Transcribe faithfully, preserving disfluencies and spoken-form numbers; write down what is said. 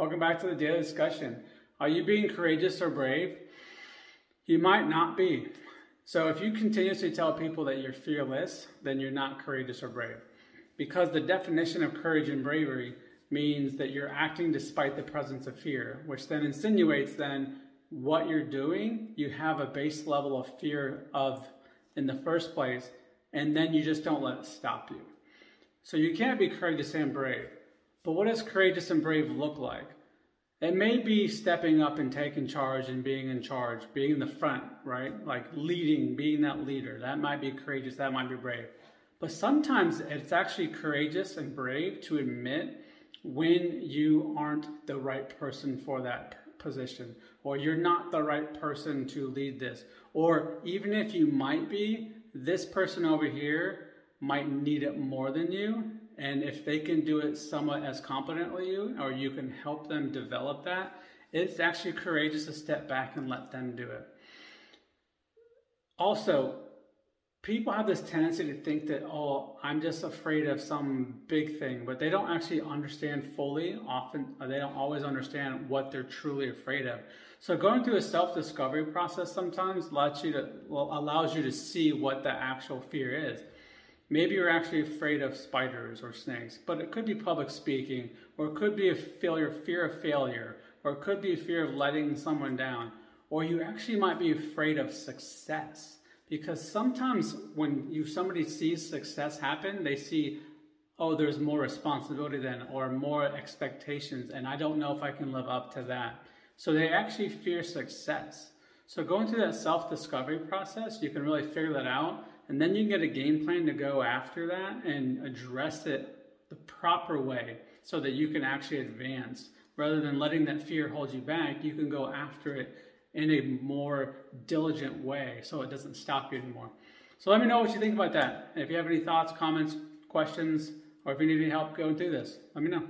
Welcome back to the daily discussion. Are you being courageous or brave? You might not be. So if you continuously tell people that you're fearless, then you're not courageous or brave. Because the definition of courage and bravery means that you're acting despite the presence of fear, which then insinuates then what you're doing, you have a base level of fear of in the first place, and then you just don't let it stop you. So you can't be courageous and brave. But what does courageous and brave look like? It may be stepping up and taking charge and being in charge, being in the front, right? Like leading, being that leader. That might be courageous, that might be brave. But sometimes it's actually courageous and brave to admit when you aren't the right person for that position, or you're not the right person to lead this, or even if you might be, this person over here might need it more than you, and if they can do it somewhat as competently you, or you can help them develop that, it's actually courageous to step back and let them do it. Also, people have this tendency to think that, oh, I'm just afraid of some big thing, but they don't actually understand fully, often, or they don't always understand what they're truly afraid of. So going through a self-discovery process sometimes allows you to, well, allows you to see what the actual fear is. Maybe you're actually afraid of spiders or snakes, but it could be public speaking, or it could be a failure, fear of failure, or it could be a fear of letting someone down, or you actually might be afraid of success. Because sometimes when you somebody sees success happen, they see, oh, there's more responsibility then, or more expectations, and I don't know if I can live up to that. So they actually fear success. So going through that self-discovery process, you can really figure that out. And then you can get a game plan to go after that and address it the proper way so that you can actually advance. Rather than letting that fear hold you back, you can go after it in a more diligent way so it doesn't stop you anymore. So let me know what you think about that. And if you have any thoughts, comments, questions, or if you need any help going through this, let me know.